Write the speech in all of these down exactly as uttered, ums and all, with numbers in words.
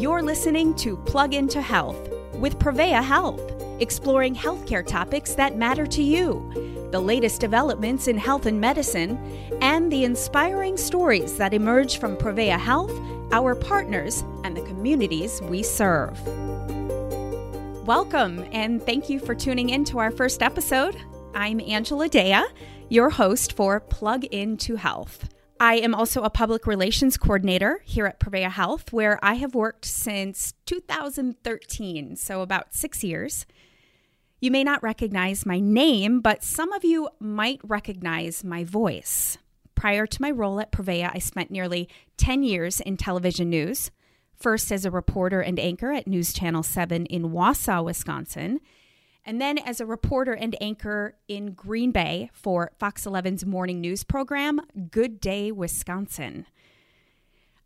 You're listening to Plug Into Health with Prevea Health, exploring healthcare topics that matter to you, the latest developments in health and medicine, and the inspiring stories that emerge from Prevea Health, our partners, and the communities we serve. Welcome, and thank you for tuning in to our first episode. I'm Angela Dea, your host for Plug Into Health. I am also a public relations coordinator here at Prevea Health, where I have worked since two thousand thirteen, so about six years. You may not recognize my name, but some of you might recognize my voice. Prior to my role at Prevea, I spent nearly ten years in television news, first as a reporter and anchor at News Channel seven in Wausau, Wisconsin, and then as a reporter and anchor in Green Bay for Fox eleven's morning news program, Good Day, Wisconsin.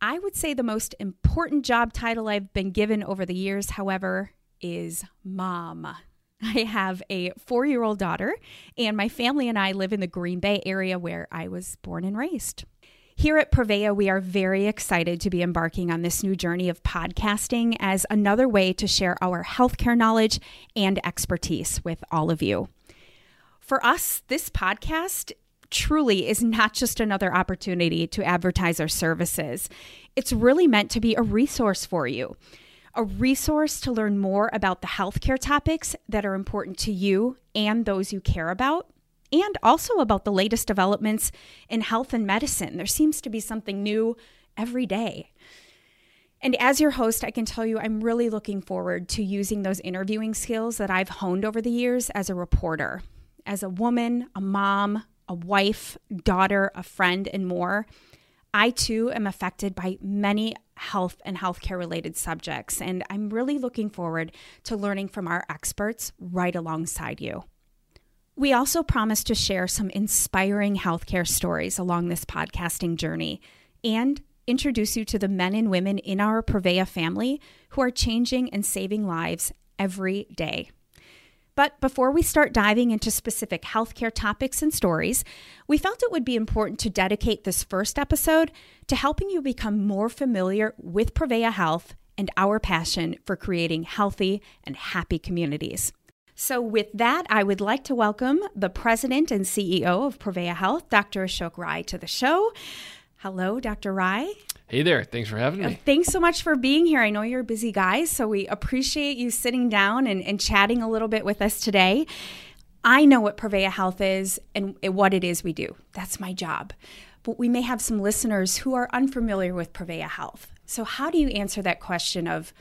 I would say the most important job title I've been given over the years, however, is mom. I have a four-year-old daughter, and my family and I live in the Green Bay area where I was born and raised. Here at Prevea, we are very excited to be embarking on this new journey of podcasting as another way to share our healthcare knowledge and expertise with all of you. For us, this podcast truly is not just another opportunity to advertise our services. It's really meant to be a resource for you, a resource to learn more about the healthcare topics that are important to you and those you care about, and also about the latest developments in health and medicine. There seems to be something new every day. And as your host, I can tell you I'm really looking forward to using those interviewing skills that I've honed over the years as a reporter, as a woman, a mom, a wife, daughter, a friend, and more. I too am affected by many health and healthcare related subjects, and I'm really looking forward to learning from our experts right alongside you. We also promise to share some inspiring healthcare stories along this podcasting journey and introduce you to the men and women in our Prevea family who are changing and saving lives every day. But before we start diving into specific healthcare topics and stories, we felt it would be important to dedicate this first episode to helping you become more familiar with Prevea Health and our passion for creating healthy and happy communities. So with that, I would like to welcome the president and C E O of Prevea Health, Doctor Ashok Rai, to the show. Hello, Doctor Rai. Hey there. Thanks for having me. Thanks so much for being here. I know you're a busy guy, so we appreciate you sitting down and, and chatting a little bit with us today. I know what Prevea Health is and what it is we do. That's my job. But we may have some listeners who are unfamiliar with Prevea Health. So how do you answer that question of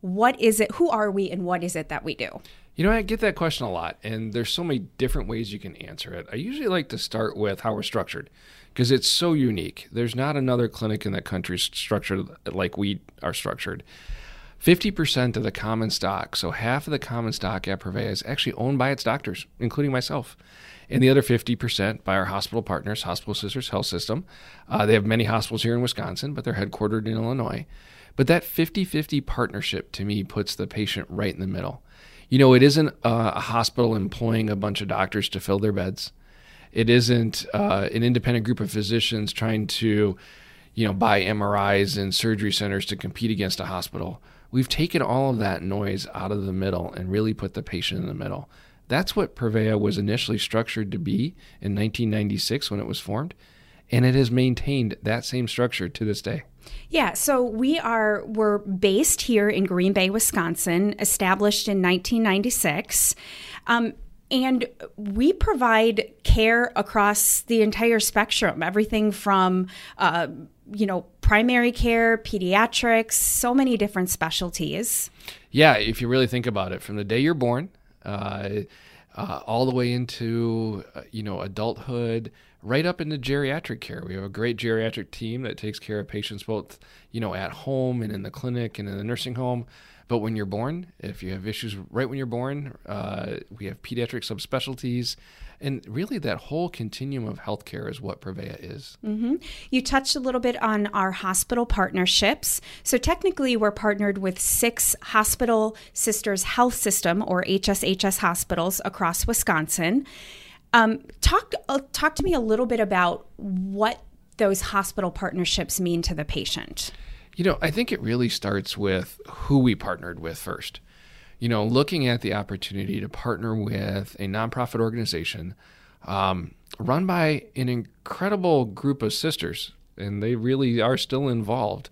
what is it, who are we, and what is it that we do? You know, I get that question a lot, and there's so many different ways you can answer it. I usually like to start with how we're structured because it's so unique. There's not another clinic in the country structured like we are structured. fifty percent of the common stock, so half of the common stock at Prevea, is actually owned by its doctors, including myself, and the other fifty percent by our hospital partners, Hospital Sisters Health System. Uh, they have many hospitals here in Wisconsin, but they're headquartered in Illinois. But that fifty-fifty partnership, to me, puts the patient right in the middle. You know, it isn't a hospital employing a bunch of doctors to fill their beds. It isn't uh, an independent group of physicians trying to, you know, buy M R Is and surgery centers to compete against a hospital. We've taken all of that noise out of the middle and really put the patient in the middle. That's what Prevea was initially structured to be in nineteen ninety-six when it was formed, and it has maintained that same structure to this day. Yeah, so we are, we're based here in Green Bay, Wisconsin, established in nineteen ninety-six, um, and we provide care across the entire spectrum, everything from, uh, you know, primary care, pediatrics, so many different specialties. Yeah, if you really think about it, from the day you're born, uh, uh, all the way into, uh, you know, adulthood, right up into geriatric care. We have a great geriatric team that takes care of patients both, you know, at home and in the clinic and in the nursing home. But when you're born, if you have issues right when you're born, uh, we have pediatric subspecialties. And really that whole continuum of healthcare is what Prevea is. Mm-hmm. You touched a little bit on our hospital partnerships. So technically we're partnered with six Hospital Sisters Health System, or H S H S hospitals, across Wisconsin. Um, talk uh, talk to me a little bit about what those hospital partnerships mean to the patient. You know, I think it really starts with who we partnered with first. You know, looking at the opportunity to partner with a nonprofit organization um, run by an incredible group of sisters, and they really are still involved.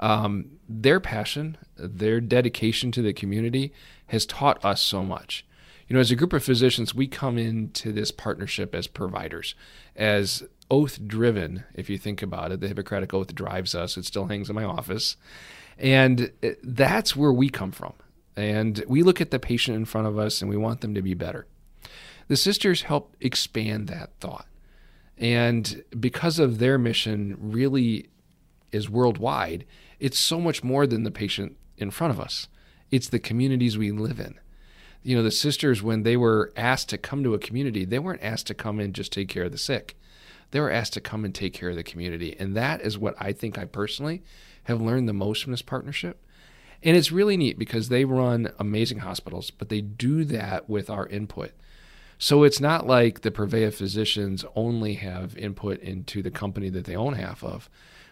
Um, their passion, their dedication to the community has taught us so much. You know, as a group of physicians, we come into this partnership as providers, as oath-driven, if you think about it. The Hippocratic Oath drives us. It still hangs in my office. And that's where we come from. And we look at the patient in front of us, and we want them to be better. The sisters helped expand that thought. And because of their mission really is worldwide, it's so much more than the patient in front of us. It's the communities we live in. You know, the sisters, when they were asked to come to a community, they weren't asked to come and just take care of the sick. They were asked to come and take care of the community. And that is what I think I personally have learned the most from this partnership. And it's really neat because they run amazing hospitals, but they do that with our input. So it's not like the Prevea physicians only have input into the company that they own half of,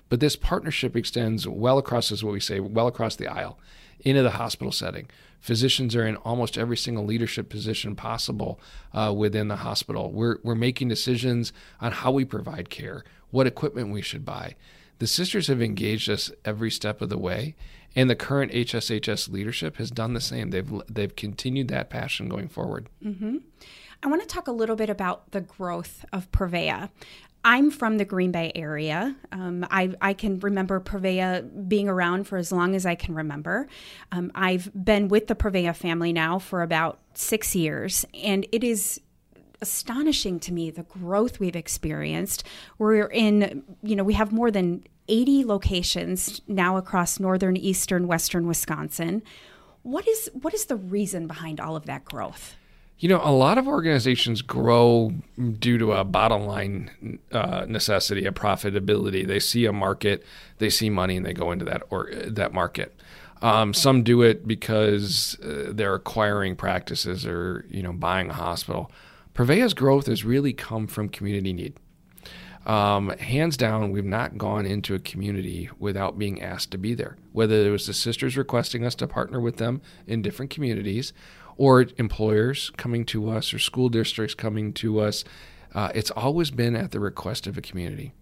but this partnership extends well across, is what we say, well across the aisle, into the hospital setting. Physicians are in almost every single leadership position possible uh, within the hospital. We're we're making decisions on how we provide care, what equipment we should buy. The sisters have engaged us every step of the way, and the current H S H S leadership has done the same. They've they've continued that passion going forward. Mm-hmm. I want to talk a little bit about the growth of Prevea. I'm from the Green Bay area. Um, I, I can remember Prevea being around for as long as I can remember. Um, I've been with the Prevea family now for about six years, and it is astonishing to me the growth we've experienced. We're in, you know, we have more than eighty locations now across northern, eastern, western Wisconsin. What is what is the reason behind all of that growth? You know, a lot of organizations grow due to a bottom line uh, necessity, a profitability. They see a market, they see money, and they go into that or that market. Um, some do it because uh, they're acquiring practices or, you know, buying a hospital. Prevea's growth has really come from community need. Um, hands down, we've not gone into a community without being asked to be there, whether it was the sisters requesting us to partner with them in different communities or employers coming to us or school districts coming to us. Uh, it's always been at the request of a community.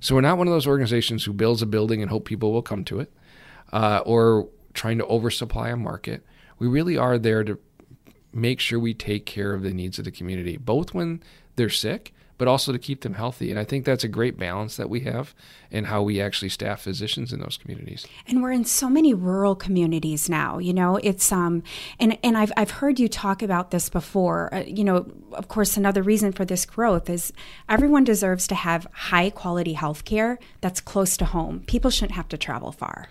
So we're not one of those organizations who builds a building and hope people will come to it uh, or trying to oversupply a market. We really are there to make sure we take care of the needs of the community, both when they're sick, but also to keep them healthy. And I think that's a great balance that we have in how we actually staff physicians in those communities. And we're in so many rural communities now, you know, it's, um, and, and I've, I've heard you talk about this before, uh, you know, of course, another reason for this growth is everyone deserves to have high quality healthcare that's close to home. People shouldn't have to travel far.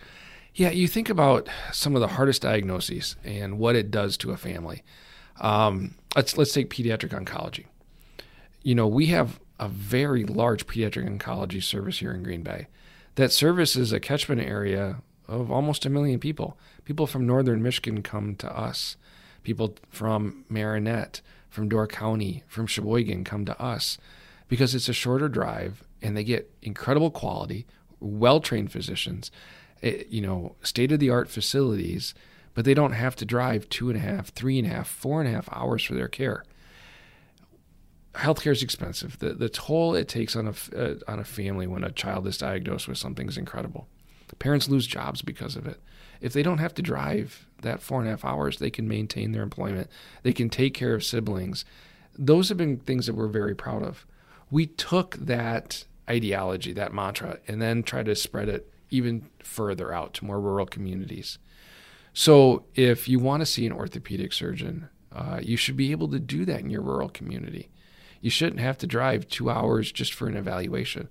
Yeah. You think about some of the hardest diagnoses and what it does to a family. Um, let's, let's take pediatric oncology. You know, we have a very large pediatric oncology service here in Green Bay. That service is a catchment area of almost a million people. People from northern Michigan come to us. People from Marinette, from Door County, from Sheboygan come to us because it's a shorter drive and they get incredible quality, well-trained physicians, you know, state-of-the-art facilities, but they don't have to drive two and a half, three and a half, four and a half hours for their care. Healthcare is expensive. The the toll it takes on a uh, on a family when a child is diagnosed with something is incredible. Parents lose jobs because of it. If they don't have to drive that four and a half hours, they can maintain their employment. They can take care of siblings. Those have been things that we're very proud of. We took that ideology, that mantra, and then tried to spread it even further out to more rural communities. So if you want to see an orthopedic surgeon, uh, you should be able to do that in your rural community. You shouldn't have to drive two hours just for an evaluation.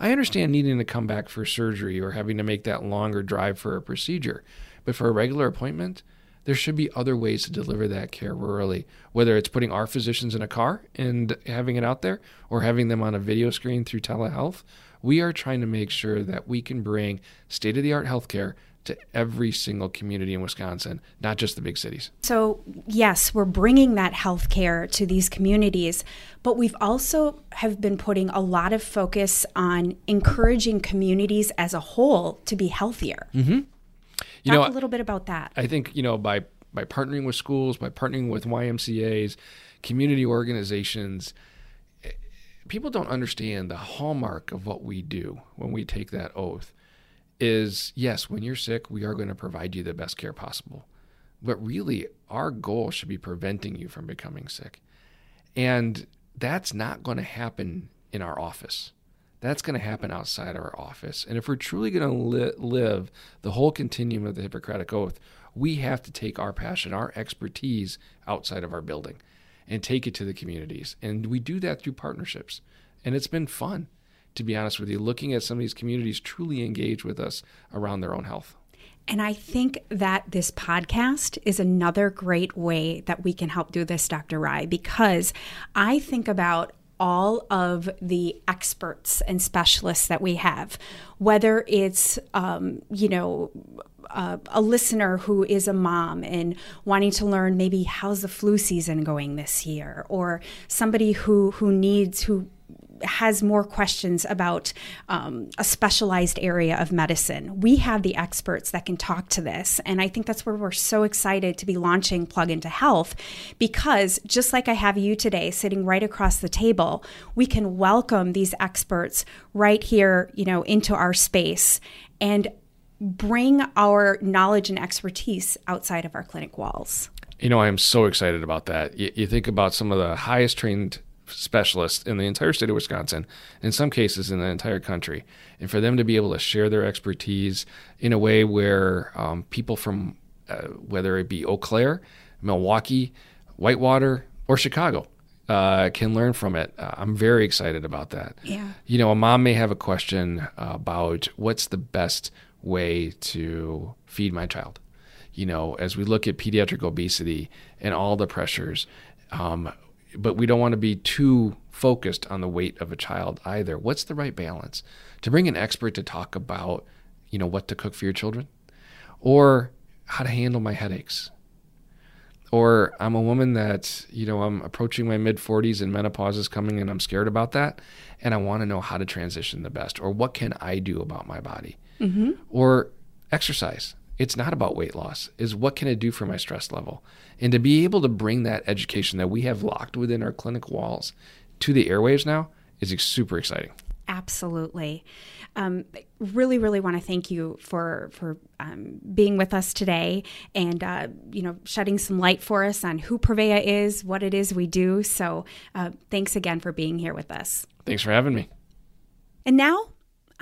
I understand needing to come back for surgery or having to make that longer drive for a procedure, but for a regular appointment, there should be other ways to deliver that care rurally, whether it's putting our physicians in a car and having it out there or having them on a video screen through telehealth. We are trying to make sure that we can bring state-of-the-art healthcare to every single community in Wisconsin, not just the big cities. So yes, we're bringing that healthcare to these communities, but we've also have been putting a lot of focus on encouraging communities as a whole to be healthier. Mm-hmm. You Talk know, a little bit about that. I think, you know, by, by partnering with schools, by partnering with Y M C As, community organizations, people don't understand the hallmark of what we do when we take that oath is, yes, when you're sick, we are going to provide you the best care possible. But really, our goal should be preventing you from becoming sick. And that's not going to happen in our office. That's going to happen outside our office. And if we're truly going to li- live the whole continuum of the Hippocratic Oath, we have to take our passion, our expertise outside of our building and take it to the communities. And we do that through partnerships. And it's been fun, to be honest with you, looking at some of these communities truly engage with us around their own health. And I think that this podcast is another great way that we can help do this, Doctor Rai, because I think about all of the experts and specialists that we have, whether it's, um, you know, uh, a listener who is a mom and wanting to learn maybe how's the flu season going this year, or somebody who, who needs, who has more questions about um, a specialized area of medicine. We have the experts that can talk to this. And I think that's where we're so excited to be launching Plug Into Health, because just like I have you today sitting right across the table, we can welcome these experts right here, you know, into our space and bring our knowledge and expertise outside of our clinic walls. You know, I am so excited about that. You, you think about some of the highest trained specialists in the entire state of Wisconsin, in some cases in the entire country, and for them to be able to share their expertise in a way where um, people from, uh, whether it be Eau Claire, Milwaukee, Whitewater, or Chicago, uh, can learn from it. Uh, I'm very excited about that. Yeah. You know, a mom may have a question about what's the best way to feed my child. You know, as we look at pediatric obesity and all the pressures, um, but we don't want to be too focused on the weight of a child either. What's the right balance? To bring an expert to talk about, you know, what to cook for your children, or how to handle my headaches. Or I'm a woman that, you know, I'm approaching my mid forties and menopause is coming and I'm scared about that. And I want to know how to transition the best, or what can I do about my body? Mm-hmm. Or exercise. It's not about weight loss, is what can I do for my stress level? And to be able to bring that education that we have locked within our clinic walls to the airwaves now is super exciting. Absolutely. Um, really, really want to thank you for for um, being with us today and, uh, you know, shedding some light for us on who Prevea is, what it is we do. So uh, thanks again for being here with us. Thanks for having me. And now,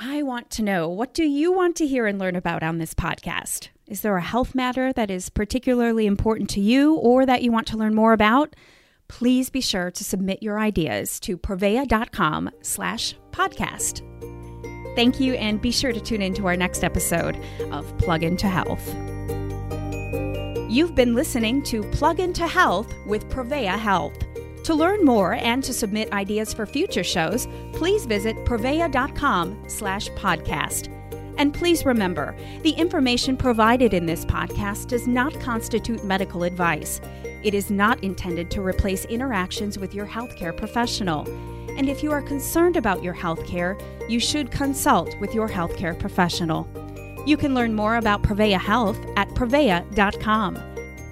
I want to know, what do you want to hear and learn about on this podcast? Is there a health matter that is particularly important to you or that you want to learn more about? Please be sure to submit your ideas to prevea.com slash podcast. Thank you, and be sure to tune in to our next episode of Plug Into Health. You've been listening to Plug Into Health with Prevea Health. To learn more and to submit ideas for future shows, please visit prevea.com slash podcast. And please remember, the information provided in this podcast does not constitute medical advice. It is not intended to replace interactions with your healthcare professional. And if you are concerned about your healthcare, you should consult with your healthcare professional. You can learn more about Prevea Health at prevea dot com.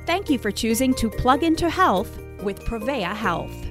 Thank you for choosing to Plug Into Health with Prevea Health.